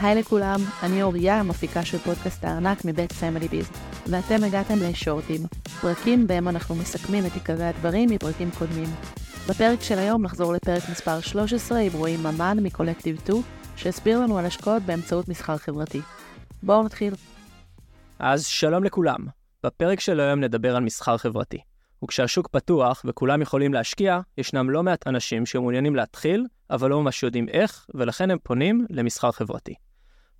היי לכולם, אני אוריה, המפיקה של פודקאסט הארנק מבית פמילי ביז, ואתם הגעתם לשורטים, פרקים בהם אנחנו מסכמים את עיקרי הדברים מפרקים קודמים. בפרק של היום נחזור לפרק מספר 13 עם רועי ממן מקולקטיב 2, שהסביר לנו על השקעות באמצעות מסחר חברתי. בואו נתחיל. אז שלום לכולם. בפרק של היום נדבר על מסחר חברתי. וכשהשוק פתוח וכולם יכולים להשקיע, ישנם לא מעט אנשים שמעוניינים להתחיל, אבל לא ממש יודעים איך, ולכן הם פונים למסחר חברתי.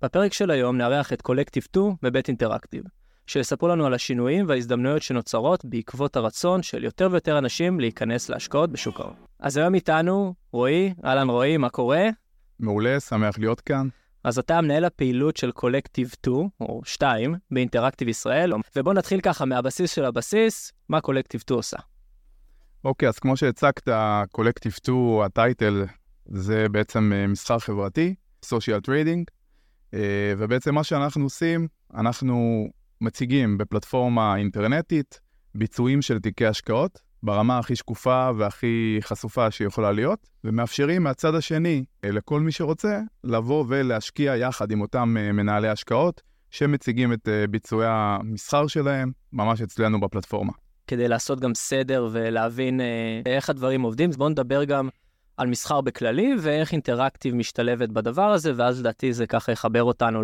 בפרק של היום נארח את קולקטיב 2 מבית אינטראקטיב, שיספרו לנו על השינויים וההזדמנויות שנוצרות בעקבות הרצון של יותר ויותר אנשים להיכנס להשקעות בשוק ההון. אז היום איתנו, רועי, אהלן רועי, מה קורה? מעולה, שמח להיות כאן. אז אתה מנהל הפעילות של קולקטיב 2, או 2, באינטראקטיב ישראל, ובואו נתחיל ככה מהבסיס של הבסיס, מה קולקטיב 2 עושה. אוקיי, אז כמו שהצגת, קולקטיב 2, הטייטל, זה בעצם מסחר חברתי, Social Trading, ובעצם מה שאנחנו עושים, אנחנו מציגים בפלטפורמה אינטרנטית, ביצועים של תיקי השקעות, ברמה הכי שקופה והכי חשופה שיכולה להיות, ומאפשרים מהצד השני לכל מי שרוצה לבוא ולהשקיע יחד עם אותם מנהלי השקעות שמציגים את ביצועי המסחר שלהם ממש אצלנו בפלטפורמה. כדי לעשות גם סדר ולהבין איך הדברים עובדים, בואו נדבר גם על מסחר בכללי ואיך אינטראקטיב משתלבת בדבר הזה, ואז לדעתי זה ככה יחבר אותנו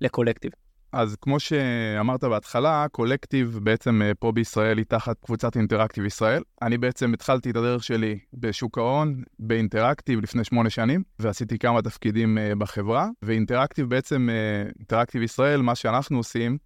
לקולקטיב. אז כמו שאמרת בהתחלה, קולקטיב בעצם פה בישראל היא תחת קבוצת אינטראקטיב ישראל. אני בעצם התחלתי את הדרך שלי בשוק ההון, באינטראקטיב לפני 8 שנים, ועשיתי כמה תפקידים בחברה. ואינטראקטיב בעצם, אינטראקטיב ישראל, מה שאנחנו עושים,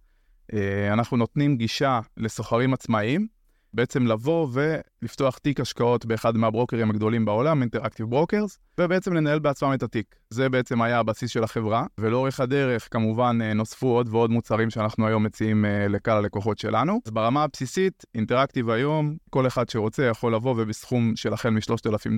אנחנו נותנים גישה לסוחרים עצמאיים, בעצם לבוא ולפתוח תיק השקעות באחד מהברוקרים הגדולים בעולם, אינטראקטיב ברוקרס, ובעצם לנהל בעצמם את התיק. זה בעצם היה הבסיס של החברה, ולאורך הדרך כמובן נוספו עוד ועוד מוצרים שאנחנו היום מציעים לקהל הלקוחות שלנו. אז ברמה הבסיסית, אינטראקטיב היום, כל אחד שרוצה יכול לבוא ובסכום של החל מ$3,000,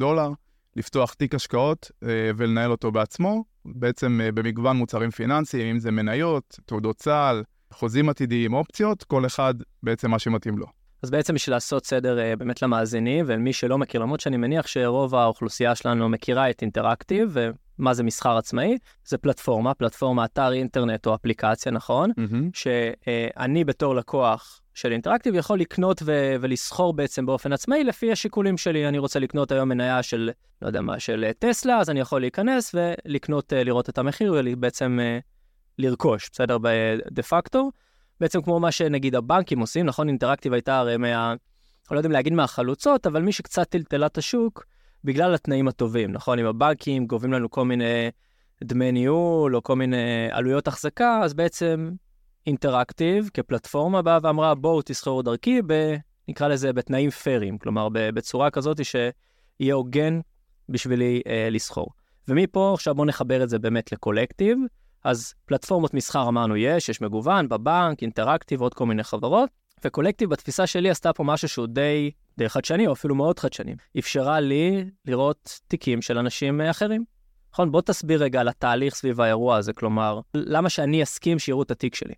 לפתוח תיק השקעות ולנהל אותו בעצמו, בעצם במגוון מוצרים פיננסיים, אם זה מניות, תעודות סל, חוזים עתידיים, אופציות, כל אחד בעצם מה שמתאים לו. אז בעצם בשביל לעשות סדר באמת למאזינים, ולמי שלא מכיר, למרות שאני מניח שרוב האוכלוסייה שלנו מכירה את אינטראקטיב, ומה זה מסחר עצמאי, זה פלטפורמה, אתר אינטרנט או אפליקציה, נכון? שאני בתור לקוח של אינטראקטיב יכול לקנות ולסחור בעצם באופן עצמאי לפי השיקולים שלי. אני רוצה לקנות היום מניה של, לא יודע מה, של טסלה, אז אני יכול להיכנס ולקנות, לראות את המחיר ובעצם לרכוש, בסדר, דה-פקטור. בעצם כמו מה שנגיד הבנקים עושים, נכון? אינטראקטיב הייתה הרי לא יודעים להגיד מהחלוצות, אבל מי שקצת טלטלה את השוק, בגלל התנאים הטובים, נכון? אם הבנקים גובים לנו כל מיני דמי ניהול, או כל מיני עלויות החזקה, אז בעצם אינטראקטיב כפלטפורמה באה ואמרה, בואו תסחרו דרכי, נקרא לזה בתנאים פיירים, כלומר בצורה כזאת שיהיה הוגן בשבילי לסחור. ומפה עכשיו בואו נחבר את זה באמת לקולקטיב, אז פלטפורמות מסחר אמרנו יש מגוון, בבנק, אינטראקטיב, עוד כל מיני חברות, וקולקטיב בתפיסה שלי עשתה פה משהו שהוא די חדשני, או אפילו מאוד חדשני. אפשרה לי לראות תיקים של אנשים אחרים. נכון, בוא תסביר רגע על התהליך סביב האירוע הזה, כלומר, למה שאני אסכים שיראו את התיק שלי?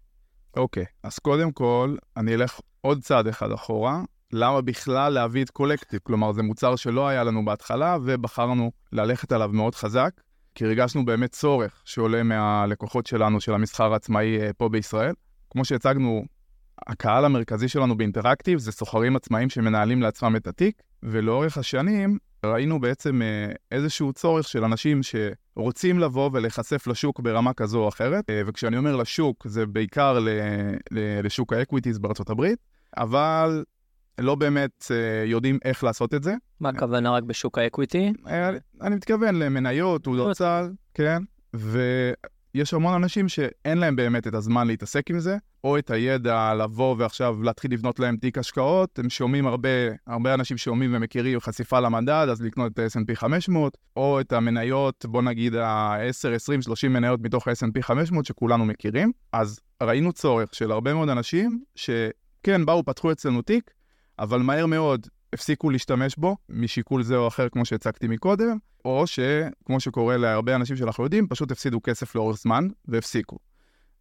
אוקיי, אז קודם כל, אני אלך עוד צעד אחד אחורה, למה בכלל להביא את קולקטיב? כלומר, זה מוצר שלא היה לנו בהתחלה, ובחרנו ללכת עליו מאוד חזק. כי הרגשנו באמת צורך שעולה מהלקוחות שלנו, של המסחר העצמאי פה בישראל. כמו שהצגנו, הקהל המרכזי שלנו באינטראקטיב, זה סוחרים עצמאים שמנהלים לעצמם את התיק, ולאורך השנים ראינו בעצם איזשהו צורך של אנשים שרוצים לבוא ולחשף לשוק ברמה כזו או אחרת, וכשאני אומר לשוק, זה בעיקר לשוק האקוויטיז בארצות הברית, אבל לא באמת יודעים איך לעשות את זה. מה הכוונה רק בשוק האקוויטי? אני מתכוון למניות, תעודות סל, כן. ויש המון אנשים שאין להם באמת את הזמן להתעסק עם זה, או את הידע לבוא ועכשיו להתחיל לבנות להם תיק השקעות. הם שומעים הרבה אנשים שומעים ומכירים חשיפה למדד, אז לקנות את S&P 500, או את המניות, בוא נגיד ה-10, 20, 30 מניות מתוך S&P 500 שכולנו מכירים. אז ראינו צורך של הרבה מאוד אנשים שכן באו, פתחו אצלנו תיק, אבל מהר מאוד הפסיקו להשתמש בו, משיקול זה או אחר כמו שהצגתי מקודם, או שכמו שקורה להרבה אנשים שאנחנו יודעים, פשוט הפסידו כסף לאורך זמן והפסיקו.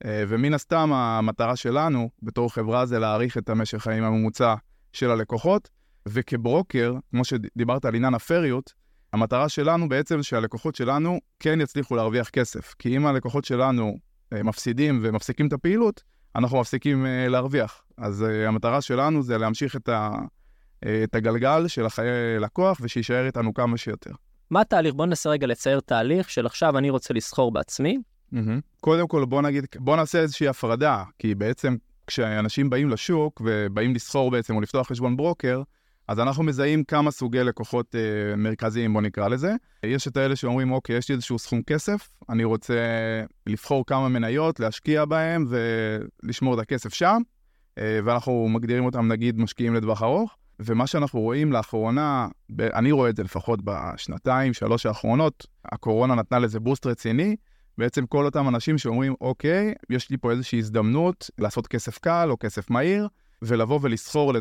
ומן הסתם המטרה שלנו בתור חברה זה להעריך את המשך חיים הממוצע של הלקוחות, וכברוקר, כמו שדיברת על עניין הפריות, המטרה שלנו בעצם שהלקוחות שלנו כן יצליחו להרוויח כסף, כי אם הלקוחות שלנו מפסידים ומפסיקים את הפעילות, אנחנו מפסיקים להרוויח. אז המטרה שלנו זה להמשיך את הגלגל של החיי לקוח ושישאר איתנו כמה שיותר. מה התהליך? בוא ננסה רגע לצייר תהליך של עכשיו אני רוצה לסחור בעצמי. קודם כל בוא נעשה איזושהי הפרדה, כי בעצם כשאנשים באים לשוק ובאים לסחור בעצם או לפתוח חשבון ברוקר, אז אנחנו מזהים כמה סוגי לקוחות מרכזיים, בוא נקרא לזה. יש את האלה שאומרים, אוקיי, יש לי איזשהו סכום כסף, אני רוצה לבחור כמה מניות, להשקיע בהם ולשמור את הכסף שם, ואנחנו מגדירים אותם, נגיד, משקיעים לטווח ארוך. ומה שאנחנו רואים לאחרונה, אני רואה את זה לפחות בשנתיים, 3 האחרונות, הקורונה נתנה לזה בוסט רציני, בעצם כל אותם אנשים שאומרים, אוקיי, יש לי פה איזושהי הזדמנות לעשות כסף קל או כסף מהיר, ולבוא ולסחור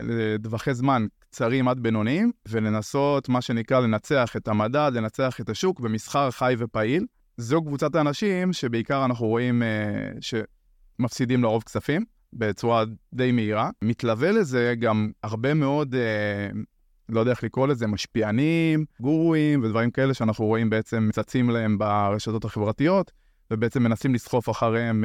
לדווחי זמן קצרים עד בינוניים, ולנסות מה שנקרא לנצח את המדד, לנצח את השוק במסחר חי ופעיל. זו קבוצת האנשים שבעיקר אנחנו רואים שמפסידים לרוב כספים, בצורה די מהירה. מתלווה לזה גם הרבה מאוד, לא יודע איך לקרוא לזה, משפיענים, גורואים ודברים כאלה שאנחנו רואים בעצם צצים להם ברשתות החברתיות, ובעצם מנסים לסחוף אחריהם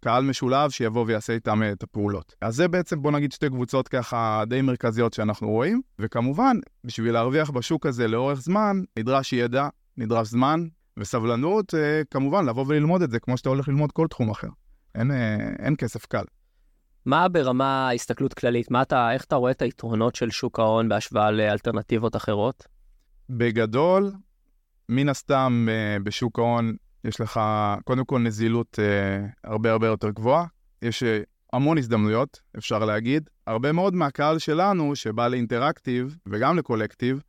קהל משולב שיבוא ויעשה איתם את הפעולות. אז זה בעצם, בוא נגיד, שתי קבוצות ככה די מרכזיות שאנחנו רואים, וכמובן, בשביל להרוויח בשוק הזה לאורך זמן, נדרש ידע, נדרש זמן וסבלנות, כמובן, לבוא וללמוד את זה, כמו שאתה הולך ללמוד כל תחום אחר. אין כסף קל. מה ברמה הסתכלות כללית? איך אתה רואה את היתרונות של שוק ההון בהשוואה לאלטרנטיבות אחרות? בגדול, מן הסתם בשוק ההון, יש לך קודם כל נזילות הרבה הרבה יותר גבוהה, יש המון הזדמנויות, אפשר להגיד, הרבה מאוד מהקהל שלנו שבא לאינטראקטיב וגם לקולקטיב,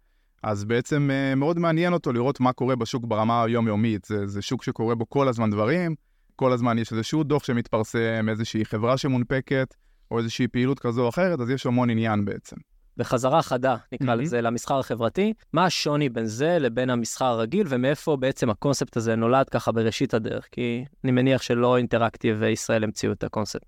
אז בעצם מאוד מעניין אותו לראות מה קורה בשוק ברמה היומיומית, זה שוק שקורה בו כל הזמן דברים, כל הזמן יש איזשהו דוח שמתפרסם, איזושהי חברה שמונפקת, או איזושהי פעילות כזו או אחרת, אז יש המון עניין בעצם. בחזרה חדה, נקרא לזה, למסחר החברתי. מה השוני בין זה לבין המסחר הרגיל, ומאיפה בעצם הקונספט הזה נולד ככה בראשית הדרך? כי אני מניח שלא אינטראקטיב וישראל המציאו את הקונספט.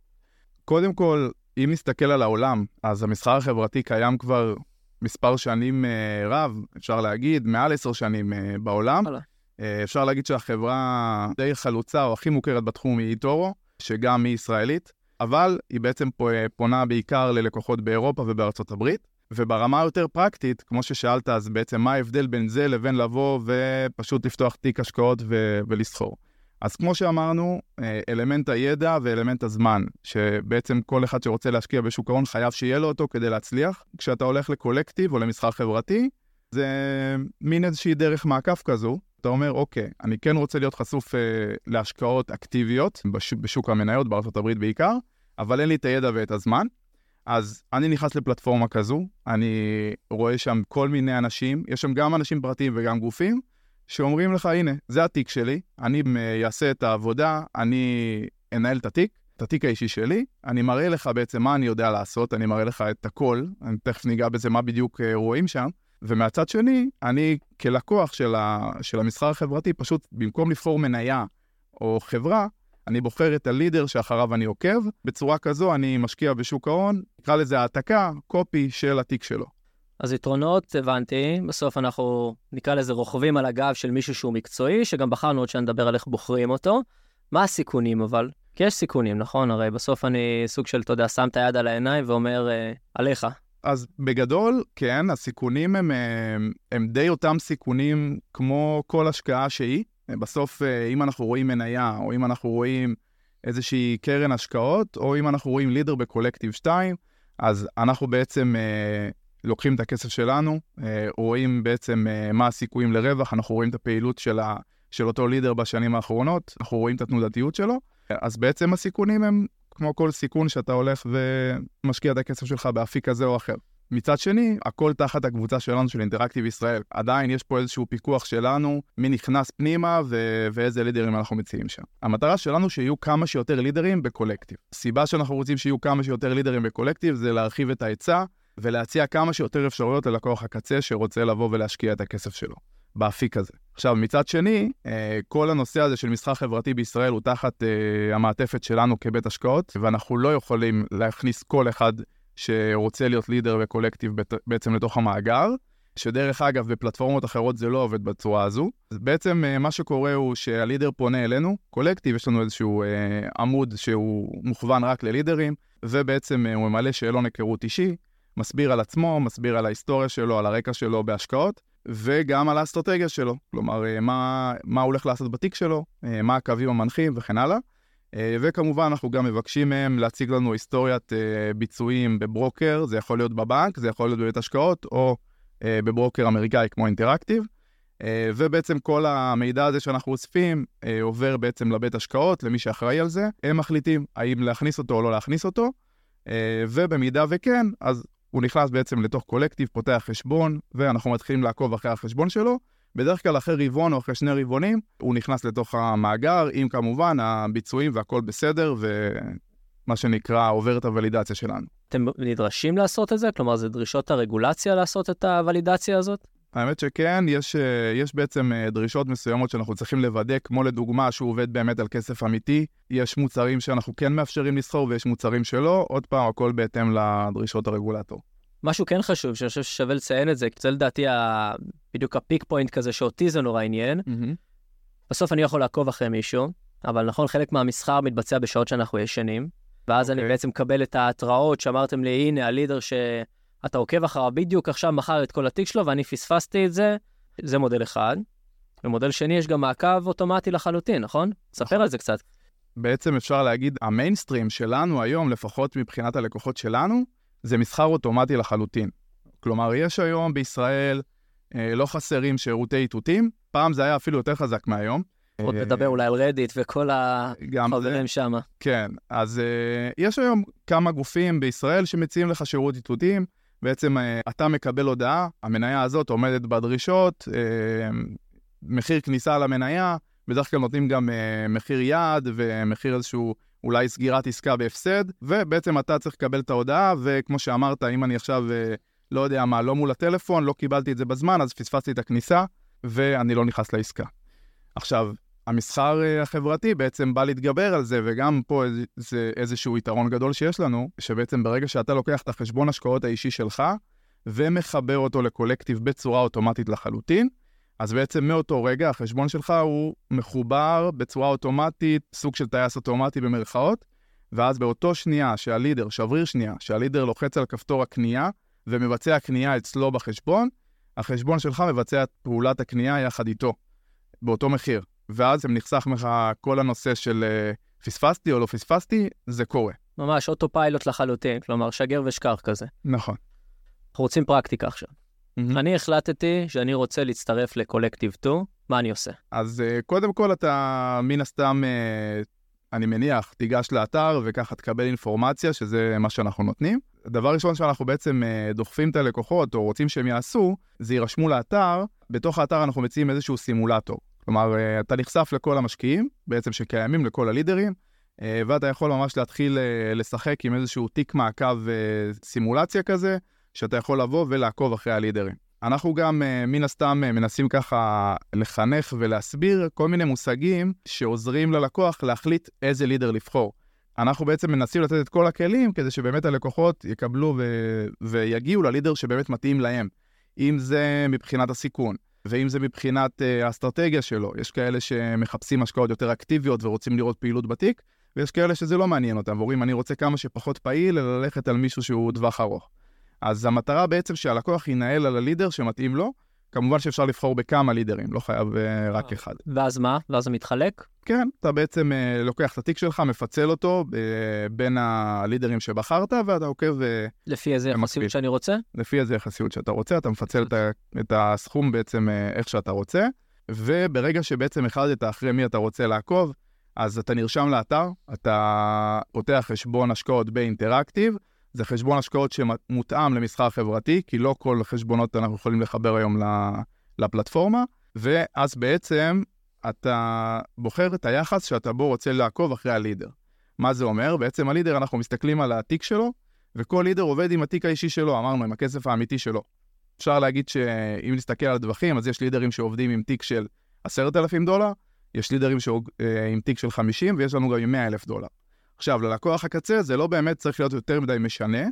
קודם כל, אם נסתכל על העולם, אז המסחר החברתי קיים כבר מספר שנים רב, אפשר להגיד, מעל 10 שנים בעולם. אפשר להגיד שהחברה די חלוצה או הכי מוכרת בתחום היא eToro, שגם היא ישראלית, אבל היא בעצם פונה בעיקר ללקוחות באירופה ובארצות הברית. וברמה יותר פרקטית, כמו ששאלת, אז בעצם מה ההבדל בין זה לבין לבוא ופשוט לפתוח תיק השקעות ולסחור. אז כמו שאמרנו, אלמנט הידע ואלמנט הזמן, שבעצם כל אחד שרוצה להשקיע בשוק ההון חייב שיהיה לו אותו כדי להצליח. כשאתה הולך לקולקטיב או למסחר חברתי, זה מין איזושהי דרך מעקף כזו. אתה אומר, אוקיי, אני כן רוצה להיות חשוף להשקעות אקטיביות בשוק המניות, בארצות הברית בעיקר, אבל אין לי את הידע ואת הזמן. אז אני נכנס לפלטפורמה כזו, אני רואה שם כל מיני אנשים, יש שם גם אנשים פרטיים וגם גופים, שאומרים לך, הנה, זה התיק שלי, אני אעשה את העבודה, אני אנהל את התיק האישי שלי, אני מראה לך בעצם מה אני יודע לעשות, אני מראה לך את הכל, אני תכף ניגע בזה מה בדיוק רואים שם, ומהצד שני, אני כלקוח של המסחר החברתי, פשוט במקום לבחור מניה או חברה, אני בוחר את הלידר שאחריו אני עוקב, בצורה כזו אני משקיע בשוק ההון, נקרא לזה העתקה, קופי של התיק שלו. אז יתרונות, הבנתי, בסוף אנחנו נקרא לזה רוכבים על הגב של מישהו שהוא מקצועי, שגם בחרנו עוד שנדבר על איך בוחרים אותו. מה הסיכונים אבל? כי יש סיכונים, נכון? הרי בסוף אני סוג של, אתה יודע, שם את היד על העיניים ואומר עליך. אז בגדול, כן, הסיכונים הם די אותם סיכונים כמו כל השקעה שהיא. בסוף, אם אנחנו רואים מניה, או אם אנחנו רואים איזושהי קרן השקעות, או אם אנחנו רואים לידר בקולקטיב 2, אז אנחנו בעצם לוקחים את הכסף שלנו, רואים בעצם מה הסיכויים לרווח, אנחנו רואים את הפעילות של אותו לידר בשנים האחרונות, אנחנו רואים את התנודתיות שלו, אז בעצם הסיכונים הם כמו כל סיכון שאתה הולך ומשקיע את הכסף שלך באפיק כזה או אחר. מצד שני, הכל תחת הקבוצה שלנו של אינטראקטיב ישראל. עדיין יש פה איזשהו פיקוח שלנו, מי נכנס פנימה ואיזה לידרים אנחנו מציעים שם. המטרה שלנו שיהיו כמה שיותר לידרים בקולקטיב. הסיבה שאנחנו רוצים שיהיו כמה שיותר לידרים בקולקטיב זה להרחיב את ההיצע ולהציע כמה שיותר אפשרויות ללקוח הקצה שרוצה לבוא ולהשקיע את הכסף שלו באפיק הזה. עכשיו, מצד שני, כל הנושא הזה של מסחר חברתי בישראל הוא תחת המעטפת שלנו כבית השקעות, ואנחנו לא יכולים להכניס כל אחד שרוצה להיות לידר וקולקטיב בעצם לתוך המאגר, שדרך אגב בפלטפורמות אחרות זה לא עובד בצורה הזו. אז בעצם מה שקורה הוא שהלידר פונה אלינו, קולקטיב, יש לנו איזשהו עמוד שהוא מוכוון רק ללידרים, ובעצם הוא ממלא שאלון היכרות אישי, מסביר על עצמו, מסביר על ההיסטוריה שלו, על הרקע שלו בהשקעות, וגם על האסטרטגיה שלו, כלומר מה הוא הולך לעשות בתיק שלו, מה הקווים המנחים וכן הלאה. וכמובן אנחנו גם מבקשים מהם להציג לנו היסטוריית ביצועים בברוקר, זה יכול להיות בבנק, זה יכול להיות בבית השקעות, או בברוקר אמריקאי כמו אינטראקטיב, ובעצם כל המידע הזה שאנחנו אוספים עובר בעצם לבית השקעות, למי שאחראי על זה, הם מחליטים האם להכניס אותו או לא להכניס אותו, ובמידה וכן, אז הוא נכנס בעצם לתוך קולקטיב, פותח חשבון, ואנחנו מתחילים לעקוב אחרי החשבון שלו, בדרך כלל אחרי רבעון או אחרי 2 רבעונים, הוא נכנס לתוך המאגר, עם כמובן הביצועים והכל בסדר, ומה שנקרא עובר את הוולידציה שלנו. אתם נדרשים לעשות את זה? כלומר, זה דרישות הרגולציה לעשות את הוולידציה הזאת? האמת שכן, יש בעצם דרישות מסוימות שאנחנו צריכים לוודא, כמו לדוגמה שהוא עובד באמת על כסף אמיתי, יש מוצרים שאנחנו כן מאפשרים לסחור ויש מוצרים שלא, עוד פעם הכל בהתאם לדרישות הרגולטור. משהו כן חשוב, שאני חושב ששווה לציין את זה, כי זה לדעתי בדיוק הפיק פוינט כזה שאותי זה נורא עניין. בסוף אני יכול לעקוב אחרי מישהו, אבל נכון, חלק מהמסחר מתבצע בשעות שאנחנו ישנים, ואז אני בעצם מקבל את ההתראות שאמרתם לי, הנה הלידר שאתה עוקב אחריו בדיוק עכשיו מחר את כל התיק שלו, ואני פספסתי את זה, זה מודל אחד. במודל שני יש גם מעקב אוטומטי לחלוטין, נכון? ספר על זה קצת. בעצם אפשר להגיד, המיינסטרים שלנו היום, לפחות מבחינת הלקוחות שלנו, זה מסחר אוטומטי לחלוטין. כלומר, יש היום בישראל לא חסרים שירותי איתותים, פעם זה היה אפילו יותר חזק מהיום. עוד מדבר אולי על רדיט וכל החברים שם. כן, אז יש היום כמה גופים בישראל שמציעים לך שירות איתותים, בעצם אתה מקבל הודעה, המניה הזאת עומדת בדרישות, מחיר כניסה למניה, בדרך כלל נותנים גם מחיר יעד ומחיר איזשהו אולי סגירת עסקה בהפסד, ובעצם אתה צריך לקבל את ההודעה, וכמו שאמרת, אם אני עכשיו לא יודע מה, לא מול הטלפון, לא קיבלתי את זה בזמן, אז פספסתי את הכניסה, ואני לא נכנס לעסקה. עכשיו, המסחר החברתי בעצם בא להתגבר על זה, וגם פה זה איזשהו יתרון גדול שיש לנו, שבעצם ברגע שאתה לוקח את החשבון השקעות האישי שלך, ומחבר אותו לקולקטיב בצורה אוטומטית לחלוטין, אז בעצם מאותו רגע החשבון שלך הוא מחובר בצורה אוטומטית, סוג של טייס אוטומטי במרכאות, ואז באותו שנייה שהלידר לוחץ על כפתור הקנייה, ומבצע הקנייה אצלו בחשבון, החשבון שלך מבצע את פעולת הקנייה יחד איתו, באותו מחיר. ואז הם נחסך ממך כל הנושא של פספסתי או לא פספסתי, זה קורה. ממש אוטופיילוט לחלוטין, כלומר שגר ושכח כזה. נכון. אנחנו רוצים פרקטיקה עכשיו. אני החלטתי שאני רוצה להצטרף לקולקטיב 2, מה אני עושה? אז קודם כל אתה מן הסתם, אני מניח, תיגש לאתר וככה תקבל אינפורמציה שזה מה שאנחנו נותנים. הדבר ראשון שאנחנו בעצם דוחפים את הלקוחות או רוצים שהם יעשו, זה יירשמו לאתר, בתוך האתר אנחנו מציעים איזשהו סימולטור. כלומר, אתה נחשף לכל המשקיעים, בעצם שקיימים לכל הלידרים, ואתה יכול ממש להתחיל לשחק עם איזשהו תיק מעקב סימולציה כזה, שאתה יכול לבוא ולעקוב אחרי הלידרים. אנחנו גם מן הסתם מנסים ככה לחנך ולהסביר כל מיני מושגים שעוזרים ללקוח להחליט איזה לידר לבחור. אנחנו בעצם מנסים לתת את כל הכלים כדי שבאמת הלקוחות יקבלו ויגיעו ללידר שבאמת מתאים להם. אם זה מבחינת הסיכון, ואם זה מבחינת האסטרטגיה שלו. יש כאלה שמחפשים השקעות יותר אקטיביות ורוצים לראות פעילות בתיק, ויש כאלה שזה לא מעניין אותם. ואומרים, אני רוצה כמה שפחות פעיל, אלא ללכת על מישהו שהוא דווח ארוך. אז המטרה בעצם שהלקוח ינהל על הלידר שמתאים לו, כמובן שאפשר לבחור בכמה לידרים, לא חייב רק אחד. ואז מה? ואז זה מתחלק? כן, אתה בעצם לוקח את התיק שלך, מפצל אותו בין הלידרים שבחרת, ואתה עוקב... לפי איזה יחסיות שאני רוצה? לפי איזה יחסיות שאתה רוצה, אתה מפצל את הסכום בעצם איך שאתה רוצה, וברגע שבעצם החלטת אחרי מי אתה רוצה לעקוב, אז אתה נרשם לאתר, אתה פותח חשבון השקעות באינטראקטיב, זה חשבון השקעות שמותאם למסחר חברתי, כי לא כל חשבונות אנחנו יכולים לחבר היום לפלטפורמה, ואז בעצם אתה בוחר את היחס שאתה בו רוצה לעקוב אחרי הלידר. מה זה אומר? בעצם הלידר, אנחנו מסתכלים על התיק שלו, וכל לידר עובד עם התיק האישי שלו, אמרנו, עם הכסף האמיתי שלו. אפשר להגיד שאם נסתכל על הדווחים, אז יש לידרים שעובדים עם תיק של $10,000, יש לידרים עם תיק של 50, ויש לנו גם $100,000. עכשיו, ללקוח הקצה זה לא באמת צריך להיות יותר מדי משנה,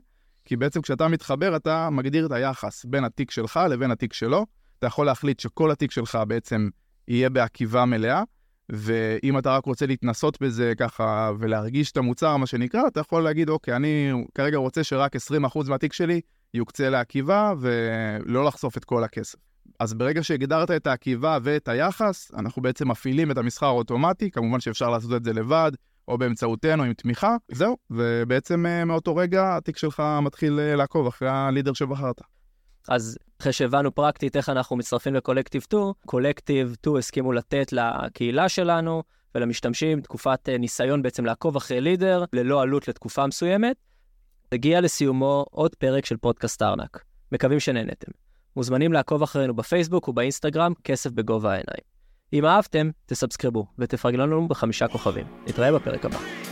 כי בעצם כשאתה מתחבר, אתה מגדיר את היחס בין התיק שלך לבין התיק שלו. אתה יכול להחליט שכל התיק שלך בעצם יהיה בעקיבה מלאה, ואם אתה רק רוצה להתנסות בזה ככה ולהרגיש את המוצר, מה שנקרא, אתה יכול להגיד, אוקיי, אני כרגע רוצה שרק 20% מהתיק שלי יוקצה לעקיבה ולא לחשוף את כל הכסף. אז ברגע שהגדרת את העקיבה ואת היחס, אנחנו בעצם מפעילים את המסחר האוטומטי, כמובן שאפשר לעשות את זה לבד, או באמצעותנו עם תמיכה, זהו, ובעצם מאותו רגע התיק שלך מתחיל לעקוב אחרי הלידר שבחרת. אז אחרי שהבנו פרקטית איך אנחנו מצטרפים לקולקטיב 2, קולקטיב 2 הסכימו לתת לקהילה שלנו ולמשתמשים תקופת ניסיון בעצם לעקוב אחרי לידר, ללא עלות לתקופה מסוימת. הגיע לסיומו עוד פרק של פודקאסט ארנק. מקווים שנהנתם. מוזמנים לעקוב אחרינו בפייסבוק ובאינסטגרם, כסף בגובה העיניים. אם אהבתם, תסאבסקריבו ותפרגנו לנו ב5 כוכבים. נתראה בפרק הבא.